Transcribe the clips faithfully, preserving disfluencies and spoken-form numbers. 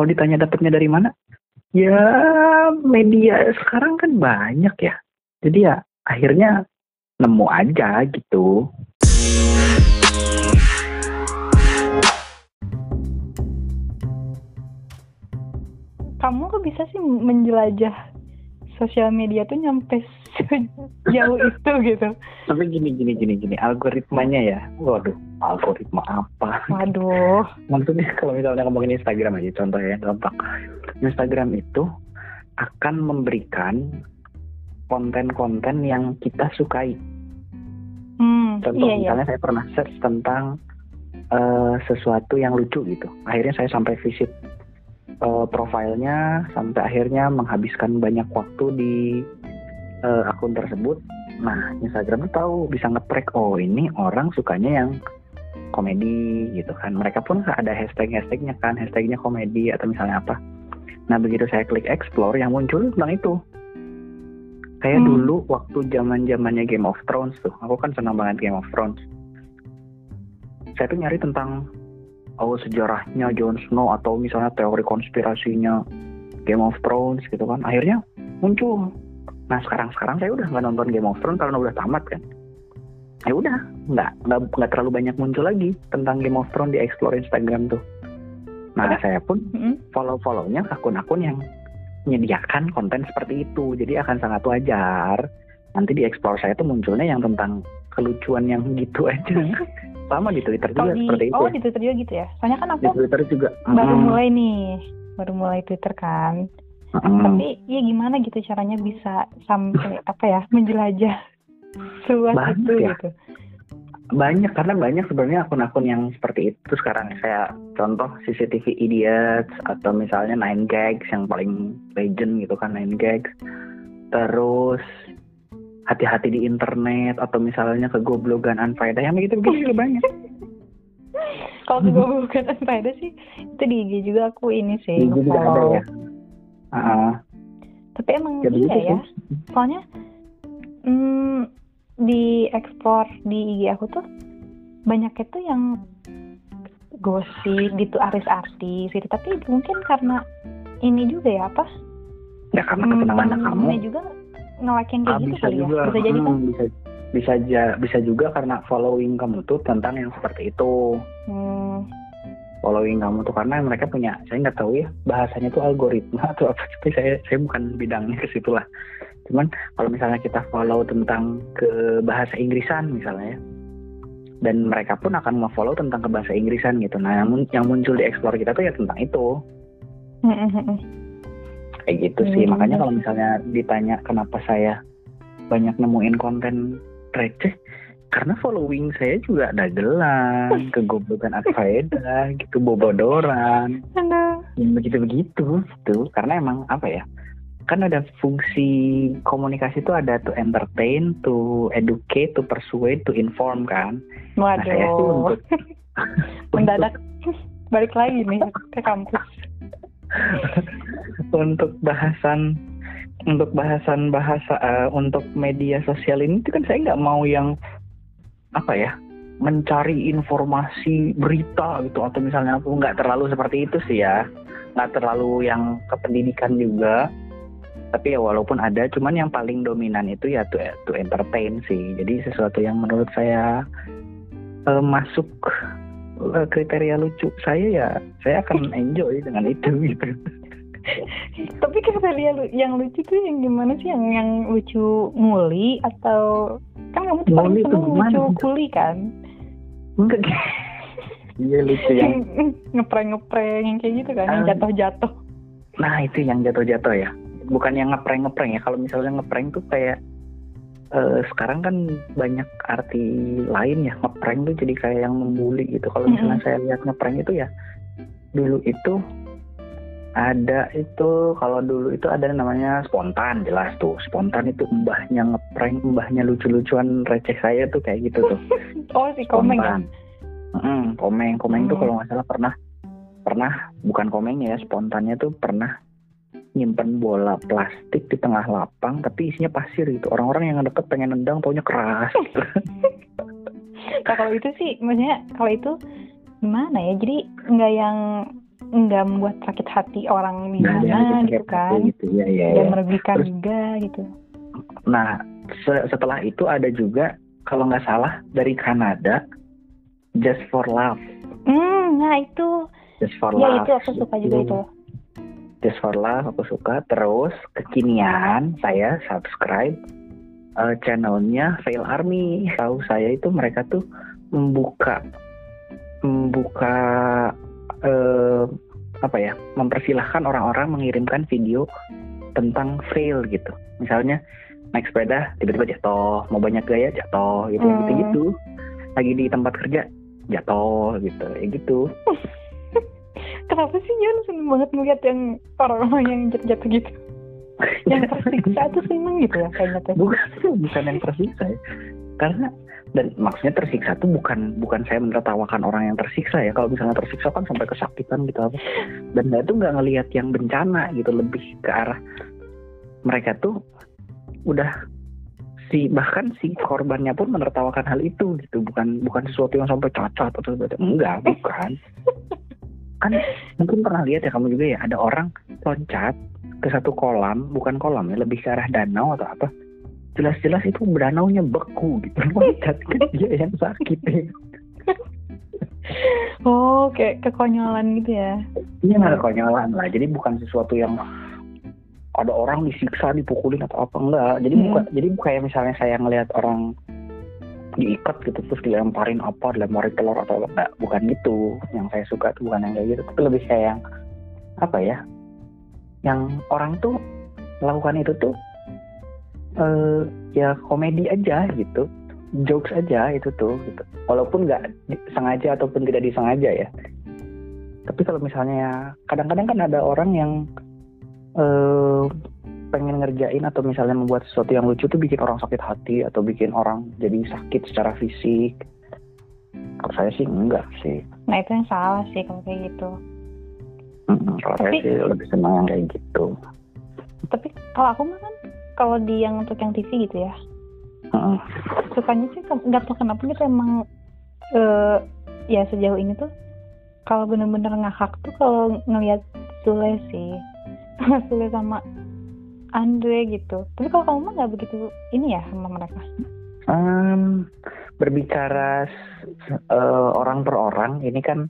Kalau ditanya dapatnya dari mana? Ya media sekarang kan banyak ya. Jadi ya akhirnya nemu aja gitu. Kamu kok bisa sih menjelajah sosial media tuh nyampe sejauh itu gitu? Tapi gini gini gini gini algoritmanya ya, waduh algoritma apa? Waduh. Maksudnya kalau misalnya ngomongin Instagram aja contohnya gampang. Instagram itu akan memberikan konten-konten yang kita sukai. Hmm, Contoh iya, misalnya iya. Saya pernah search tentang uh, sesuatu yang lucu gitu. Akhirnya saya sampai visit Uh, profilnya sampai akhirnya menghabiskan banyak waktu di uh, akun tersebut. Nah, Instagram tuh tahu bisa nge-track, oh ini orang sukanya yang komedi gitu kan. Mereka pun ada hashtag-hashtagnya kan, hashtagnya komedi atau misalnya apa. Nah, begitu saya klik explore, yang muncul tentang itu. Kayak hmm. dulu waktu zaman-zamannya Game of Thrones tuh, aku kan senang banget Game of Thrones. Saya tuh nyari tentang oh sejarahnya Jon Snow atau misalnya teori konspirasinya Game of Thrones gitu kan, akhirnya muncul. Nah sekarang-sekarang saya udah nggak nonton Game of Thrones karena udah tamat kan, ya udah nggak nggak nggak terlalu banyak muncul lagi tentang Game of Thrones di explore Instagram tuh. Nah udah. Saya pun follow-follownya akun-akun yang menyediakan konten seperti itu, jadi akan sangat wajar nanti di explore saya tuh munculnya yang tentang kelucuan yang gitu aja. Sama di Twitter juga oh, di, seperti itu. Oh di Twitter juga gitu ya. Soalnya kan aku juga. baru mm. mulai nih, baru mulai Twitter kan. Mm. Tapi ya gimana gitu caranya bisa sampai apa ya menjelajah seluas itu ya. Gitu. Banyak karena banyak sebenarnya akun-akun yang seperti itu sekarang. Saya contoh C C T V Idiots atau misalnya nine gags yang paling legend gitu kan, nine gags. Terus hati-hati di internet atau misalnya kegoblogan anfaedah yang begitu-begitu juga banyak. Kalau kegoblogan anfaedah sih itu di I G juga aku ini sih. I G juga ada ya. Uh-huh. Tapi emang iya gitu ya. Sih. Soalnya mm, di explore di I G aku tuh banyaknya tuh yang gosip gitu, artis-artis gitu. Tapi mungkin karena ini juga ya apa? Ya karena ketenangan hmm, kamu. Juga ngelakin kayak ah, gitu bisa kali juga. Ya bisa jadi kan hmm, bisa bisa, ja, bisa juga karena following kamu tuh tentang yang seperti itu. hmm. Following kamu tuh karena mereka punya, saya nggak tahu ya bahasanya tuh algoritma atau apa, tapi saya saya bukan bidangnya ke situ lah. Cuman kalau misalnya kita follow tentang ke bahasa Inggrisan misalnya ya, dan mereka pun akan nge-follow tentang ke bahasa Inggrisan gitu. Nah namun yang muncul di explore kita tuh ya tentang itu. Kayak gitu sih, hmm. makanya kalau misalnya ditanya kenapa saya banyak nemuin konten receh, karena following saya juga dagelan, kegoblogan adfaedah, gitu, bobodoran, begitu-begitu, gitu. Karena emang apa ya, kan ada fungsi komunikasi itu ada to entertain, to educate, to persuade, to inform kan. Waduh. Nah saya sih untuk mendadak balik lagi nih ke kampus. Untuk bahasan untuk bahasan bahasa uh, untuk media sosial ini itu kan saya nggak mau yang apa ya mencari informasi berita gitu atau misalnya aku nggak terlalu seperti itu sih ya, nggak terlalu yang kependidikan juga, tapi ya walaupun ada cuman yang paling dominan itu ya to, to entertain sih. Jadi sesuatu yang menurut saya uh, masuk kriteria lucu saya ya saya akan enjoy dengan itu gitu. Tapi kriteria lu- yang lucu tuh yang gimana sih, yang yang lucu nguli atau kan kamu tuh paling seneng lucu kuli kan? Enggak. Iya lucu yang ngepreng-ngepreng yang kayak gitu kan, yang jatuh-jatuh. Nah itu yang jatuh-jatuh ya, bukan yang ngepreng-ngepreng ya. Kalau misalnya ngepreng tuh kayak Uh, sekarang kan banyak arti lain ya, ngeprank tuh jadi kayak yang membuli gitu. Kalau misalnya mm-hmm. saya lihat ngeprank itu ya dulu itu ada itu kalau dulu itu ada namanya spontan, jelas tuh spontan itu mbahnya ngeprank, mbahnya lucu-lucuan receh saya tuh kayak gitu tuh. Oh si Komeng ya? Mm-hmm, komeng, komeng mm-hmm. tuh kalau nggak salah pernah pernah bukan komengnya ya, spontannya tuh pernah nyimpen bola plastik di tengah lapang tapi isinya pasir gitu. Orang-orang yang deket pengen nendang taunya keras. Nah, kalau itu sih maksudnya kalau itu gimana ya, jadi nggak yang nggak membuat sakit hati orang di mana gitu kan, gitu. Ya, ya, dan ya. merugikan terus, juga gitu. Nah setelah itu ada juga kalau nggak salah dari Kanada, Just for Love. Hmm, nah itu. Just for ya, Love. Ya itu aku suka juga itu. itu. Just for Love aku suka. Terus kekinian saya subscribe uh, channelnya Fail Army. Tahu saya itu mereka tuh membuka membuka uh, apa ya, mempersilahkan orang-orang mengirimkan video tentang fail gitu. Misalnya naik sepeda tiba-tiba jatuh, mau banyak gaya jatuh gitu, hmm. gitu-gitu. Lagi di tempat kerja jatuh gitu, ya gitu. Kenapa sih Yon seneng banget melihat yang orang-orang yang jatuh gitu? Yang tersiksa tuh seneng gitu ya kayaknya tuh. Bukan, bukan yang tersiksa ya. Karena dan maksudnya tersiksa tuh bukan bukan saya menertawakan orang yang tersiksa ya. Kalau misalnya tersiksa kan sampai kesakitan gitu apa. Dan saya tuh nggak ngelihat yang bencana gitu, lebih ke arah mereka tuh udah si bahkan si korbannya pun menertawakan hal itu gitu. Bukan bukan sesuatu yang sampai cacat atau enggak, bukan. Kan mungkin pernah lihat ya kamu juga ya, ada orang loncat ke satu kolam, bukan kolam ya, lebih ke arah danau atau apa, jelas-jelas itu danaunya beku gitu, loncat kan dia yang sakit ya. Oh kayak kekonyolan gitu ya. Iya nggak kekonyolan lah, jadi bukan sesuatu yang ada orang disiksa, dipukulin atau apa, enggak. Jadi hmm. bukan, jadi kayak misalnya saya ngelihat orang diikat gitu terus dilemparin apa, dilemparin telur atau enggak, bukan gitu. Yang saya suka tuh bukan yang kayak gitu, tapi lebih kayak yang apa ya, yang orang tuh melakukan itu tuh uh, ya komedi aja gitu, jokes aja itu tuh gitu. Walaupun enggak sengaja ataupun tidak disengaja ya. Tapi kalau misalnya kadang-kadang kan ada orang yang Uh, pengen ngerjain atau misalnya membuat sesuatu yang lucu tuh bikin orang sakit hati atau bikin orang jadi sakit secara fisik. Kalau saya sih enggak sih. Nah itu yang salah sih kalau kayak gitu. Mm-hmm. Kalau tapi, saya sih lebih senang yang kayak gitu. Tapi kalau aku mah kan kalau di yang untuk yang T V gitu ya, mm-hmm. sukanya sih nggak tahu kenapa gitu emang uh, ya sejauh ini tuh kalau bener-bener ngakak tuh kalau ngelihat Sule sih. Sule sama Andre gitu. Tapi kalau kamu mah nggak begitu ini ya sama mereka? Um, berbicara uh, orang per orang ini kan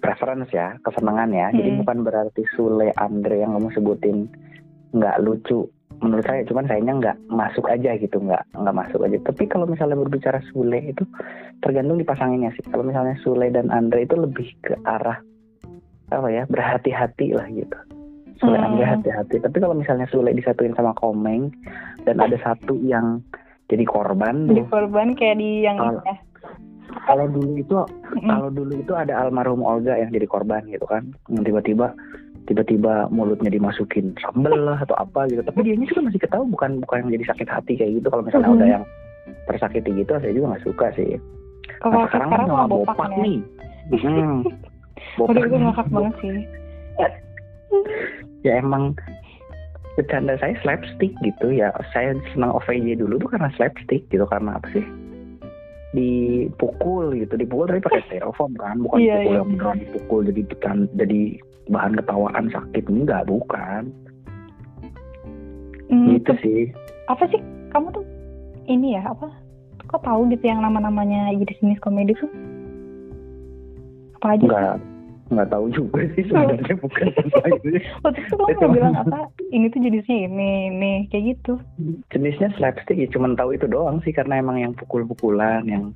preference ya, kesenangan ya. Hmm. Jadi bukan berarti Sule, Andre yang kamu sebutin nggak lucu. Menurut saya, cuman sayanya nggak masuk aja gitu, nggak nggak masuk aja. Tapi kalau misalnya berbicara Sule itu tergantung dipasanginnya sih. Kalau misalnya Sule dan Andre itu lebih ke arah apa ya, berhati-hati lah gitu. Sule Andre hmm. hati-hati. Tapi kalau misalnya Sule disatuin sama Komeng dan ada satu yang jadi korban, jadi korban kayak di yang kalau, ya. kalau dulu itu hmm. kalau dulu itu ada almarhum Olga yang jadi korban gitu kan, yang tiba-tiba tiba-tiba mulutnya dimasukin sambal lah atau apa gitu. Tapi dianya juga masih ketawa, bukan bukan yang jadi sakit hati kayak gitu. Kalau misalnya hmm. udah yang tersakiti gitu, saya juga nggak suka sih. Kalau nah, sekarang kan sama bopak, bopak ya. nih. Hmm. Bopak itu ngakak banget sih. Ya emang bercanda saya slapstick gitu ya. Saya senang O V J dulu tuh karena slapstick gitu, karena apa sih, dipukul gitu, dipukul tapi pakai styrofoam kan, bukan yeah, dipukul yeah. yang beneran dipukul jadi bukan jadi bahan ketawaan sakit, enggak, bukan mm, gitu tuh, sih apa sih kamu tuh ini ya apa kok tahu gitu yang nama-namanya jenis-jenis komedi tuh apa aja? Enggak sih? Nggak tahu juga sih sebenarnya, bukan tentang itu. Waktu itu kamu mau bilang apa? Ini tuh jenisnya ini, ini kayak gitu. Jenisnya slapstick ya, cuma tahu itu doang sih, karena emang yang pukul-pukulan, yang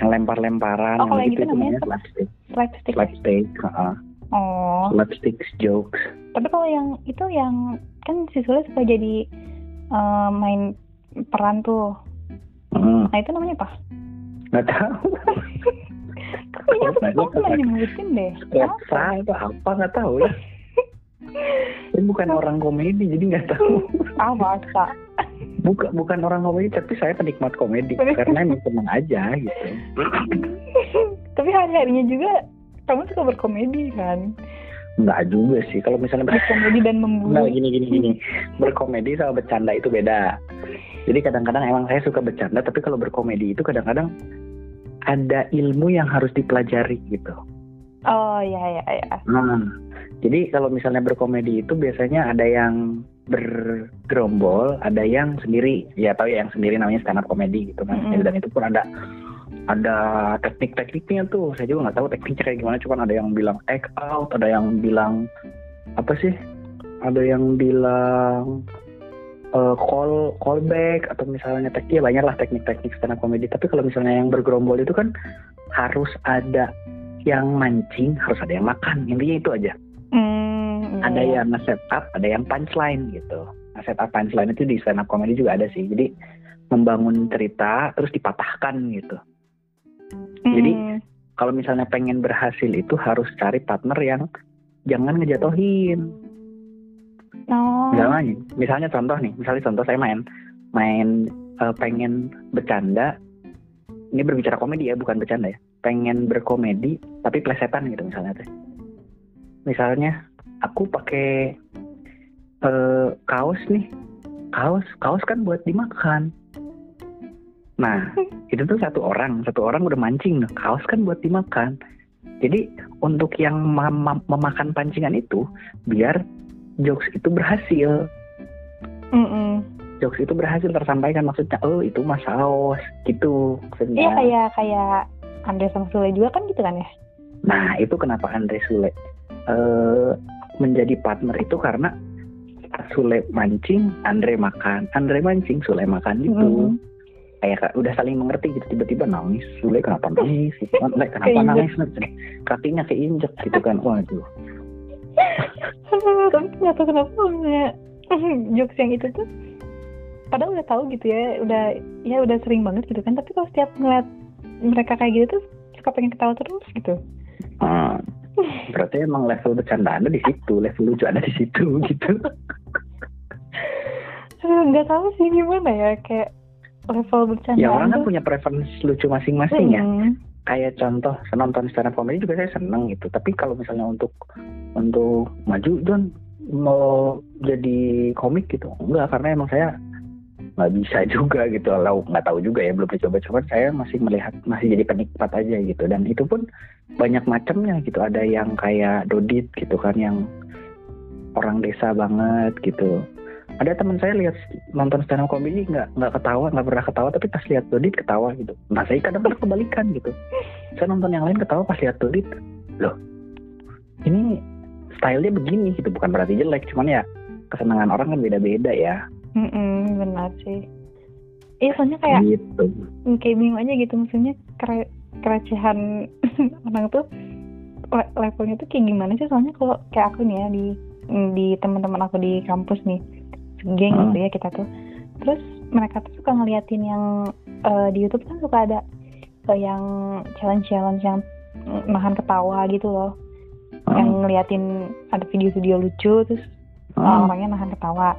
yang lempar-lemparan, oh, yang gitu itu namanya slapstick. Slapstick. Slapstick. Uh-huh. Oh. Slapstick jokes. Tapi kalau yang itu yang kan si Sule suka jadi uh, main peran tuh. Hmm. Nah itu namanya apa? Nggak tahu. Kayaknya aku tuh pernah nyebutin deh. Apa itu apa nggak tahu ya. Saya bukan orang komedi jadi nggak tahu. Ah masa? Bukan bukan orang komedi, tapi saya penikmat komedi karena emang senang aja gitu. Tapi hari-harinya juga kamu suka berkomedi kan? Nggak juga sih, kalau misalnya berkomedi dan membunuh. Nah gini gini gini, berkomedi sama bercanda itu beda. Jadi kadang-kadang emang saya suka bercanda, tapi kalau berkomedi itu kadang-kadang ada ilmu yang harus dipelajari gitu. Oh iya iya iya. Nah, Jadi kalau misalnya berkomedi itu biasanya ada yang bergerombol, ada yang sendiri. Ya tahu ya yang sendiri namanya stand up comedy gitu kan. Mm-hmm. Dan itu pun ada ada teknik-tekniknya tuh. Saya juga nggak tahu tekniknya kayak gimana. Cuman ada yang bilang act out, ada yang bilang apa sih? Ada yang bilang uh, call call back atau misalnya teknik. Ya banyak lah teknik-teknik stand up comedy. Tapi kalau misalnya yang bergerombol itu kan harus ada yang mancing, harus ada yang makan. Intinya itu aja. Mm, yeah. Ada yang nge-set up, ada yang punchline gitu. Nge-set up punchline itu di stand up comedy juga ada sih. Jadi membangun cerita terus dipatahkan gitu. Mm. Jadi kalau misalnya pengen berhasil itu harus cari partner yang jangan ngejatohin. Oh. Misalnya, misalnya contoh nih, misalnya contoh saya main main uh, pengen bercanda. Ini berbicara komedi ya, bukan bercanda ya. Pengen berkomedi tapi plesetan gitu misalnya teh. Misalnya aku pakai eh, kaos nih, kaos kaos kan buat dimakan. Nah itu tuh satu orang satu orang udah mancing nih, kaos kan buat dimakan. Jadi untuk yang mem- memakan pancingan itu biar jokes itu berhasil. Mm-mm. Jokes itu berhasil tersampaikan, maksudnya oh itu mas saos gitu maksudnya. Iya kayak kayak Andre sama Sule juga kan gitu kan ya. Nah itu kenapa Andre Sule Uh, menjadi partner itu karena Sule mancing, Andre makan, Andre mancing, Sule makan gitu. Mm-hmm. Kayak udah saling mengerti gitu. Tiba-tiba nangis, Sule kenapa nangis? Andre kenapa nangis? Kakinya keinjek gitu kan. Waduh. Tapi nggak tahu kenapa punya jokes yang itu tuh. Padahal udah tahu gitu ya, udah ya udah sering banget gitu kan. Tapi kalau setiap ngeliat mereka kayak gitu tuh suka pengen ketawa terus gitu. Hmm. Berarti emang level bercanda Anda di situ, level lucu Anda di situ gitu. Nggak tahu sih gimana ya kayak level bercanda. Ya orang kan punya preference lucu masing-masing hmm. ya. Kayak contoh nonton stand up comedy juga saya seneng gitu. Tapi kalau misalnya untuk untuk maju John mau jadi komik gitu enggak, karena emang saya nggak bisa juga gitu. Lalu nggak tahu juga ya, belum dicoba-coba. Saya masih melihat masih jadi penikmat aja gitu. Dan itu pun banyak macamnya gitu. Ada yang kayak Dodit gitu kan, yang orang desa banget gitu. Ada teman saya lihat nonton stand up comedy nggak nggak ketawa, nggak pernah ketawa, tapi pas lihat Dodit ketawa gitu. Nah saya kadang-kadang kebalikan gitu. Saya nonton yang lain ketawa, pas lihat Dodit, loh ini stylenya begini gitu. Bukan berarti jelek, cuman ya kesenangan orang kan beda-beda ya. Hmm benar sih. Iya soalnya kayak gitu. Kayak bingung aja gitu, maksudnya kere- kerecehan orang tuh le- levelnya tuh kayak gimana sih? Soalnya kalau kayak aku nih ya, di di teman-teman aku di kampus nih, geng hmm. gitu ya kita tuh. Terus mereka tuh suka ngeliatin yang uh, di YouTube kan suka ada uh, yang challenge-challenge yang nahan ketawa gitu loh. Hmm. Yang ngeliatin ada video-video lucu terus hmm. uh, orangnya nahan ketawa.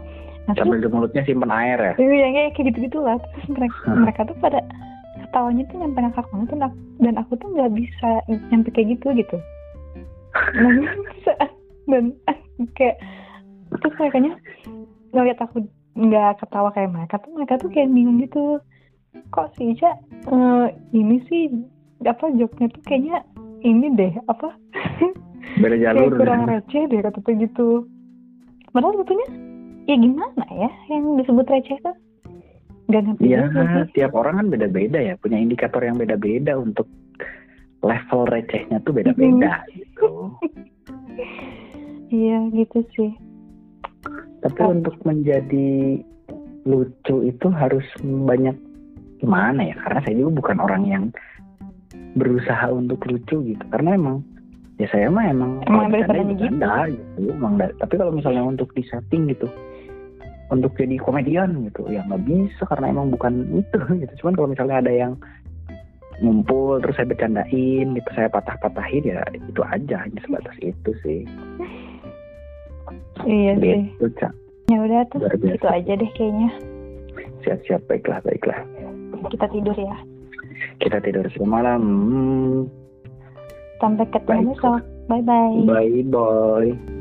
Nah, sambil di mulutnya simpen air ya? Iya, kayak gitu-gitu lah. Terus mereka, hmm. mereka tuh pada ketawanya tuh nyampe ngakak banget. Dan aku tuh gak bisa nyampe kayak gitu gitu. Gak bisa. Dan kayak terus merekanya ngeliat aku gak ketawa kayak mereka tuh, mereka tuh kayak bingung gitu. Kok si Ica uh, ini sih apa joknya tuh kayaknya ini deh apa beda jalur. Kayak kurang receh deh kata tuh gitu. Padahal sebetulnya ya gimana ya yang disebut receh tuh? Gak ngerti ya, juga sih. Tiap orang kan beda-beda ya, punya indikator yang beda-beda untuk level recehnya tuh beda-beda gitu. Iya gitu sih. Tapi oh. untuk menjadi lucu itu harus banyak gimana ya? Karena saya juga bukan orang yang berusaha untuk lucu gitu. Karena emang ya saya mah emang emang bercanda bercanda gitu, emang. Tapi kalau misalnya untuk di setting gitu, untuk jadi komedian gitu ya nggak bisa, karena emang bukan itu gitu. Cuman kalau misalnya ada yang ngumpul terus saya bercandain gitu, saya patah-patahin ya itu aja, hanya sebatas itu sih. Iya sih gitu, ya udah tuh itu aja deh kayaknya. Siap-siap, baiklah baiklah kita tidur ya, kita tidur selamat malam. Sampai ketemu besok. Bye bye. Bye bye.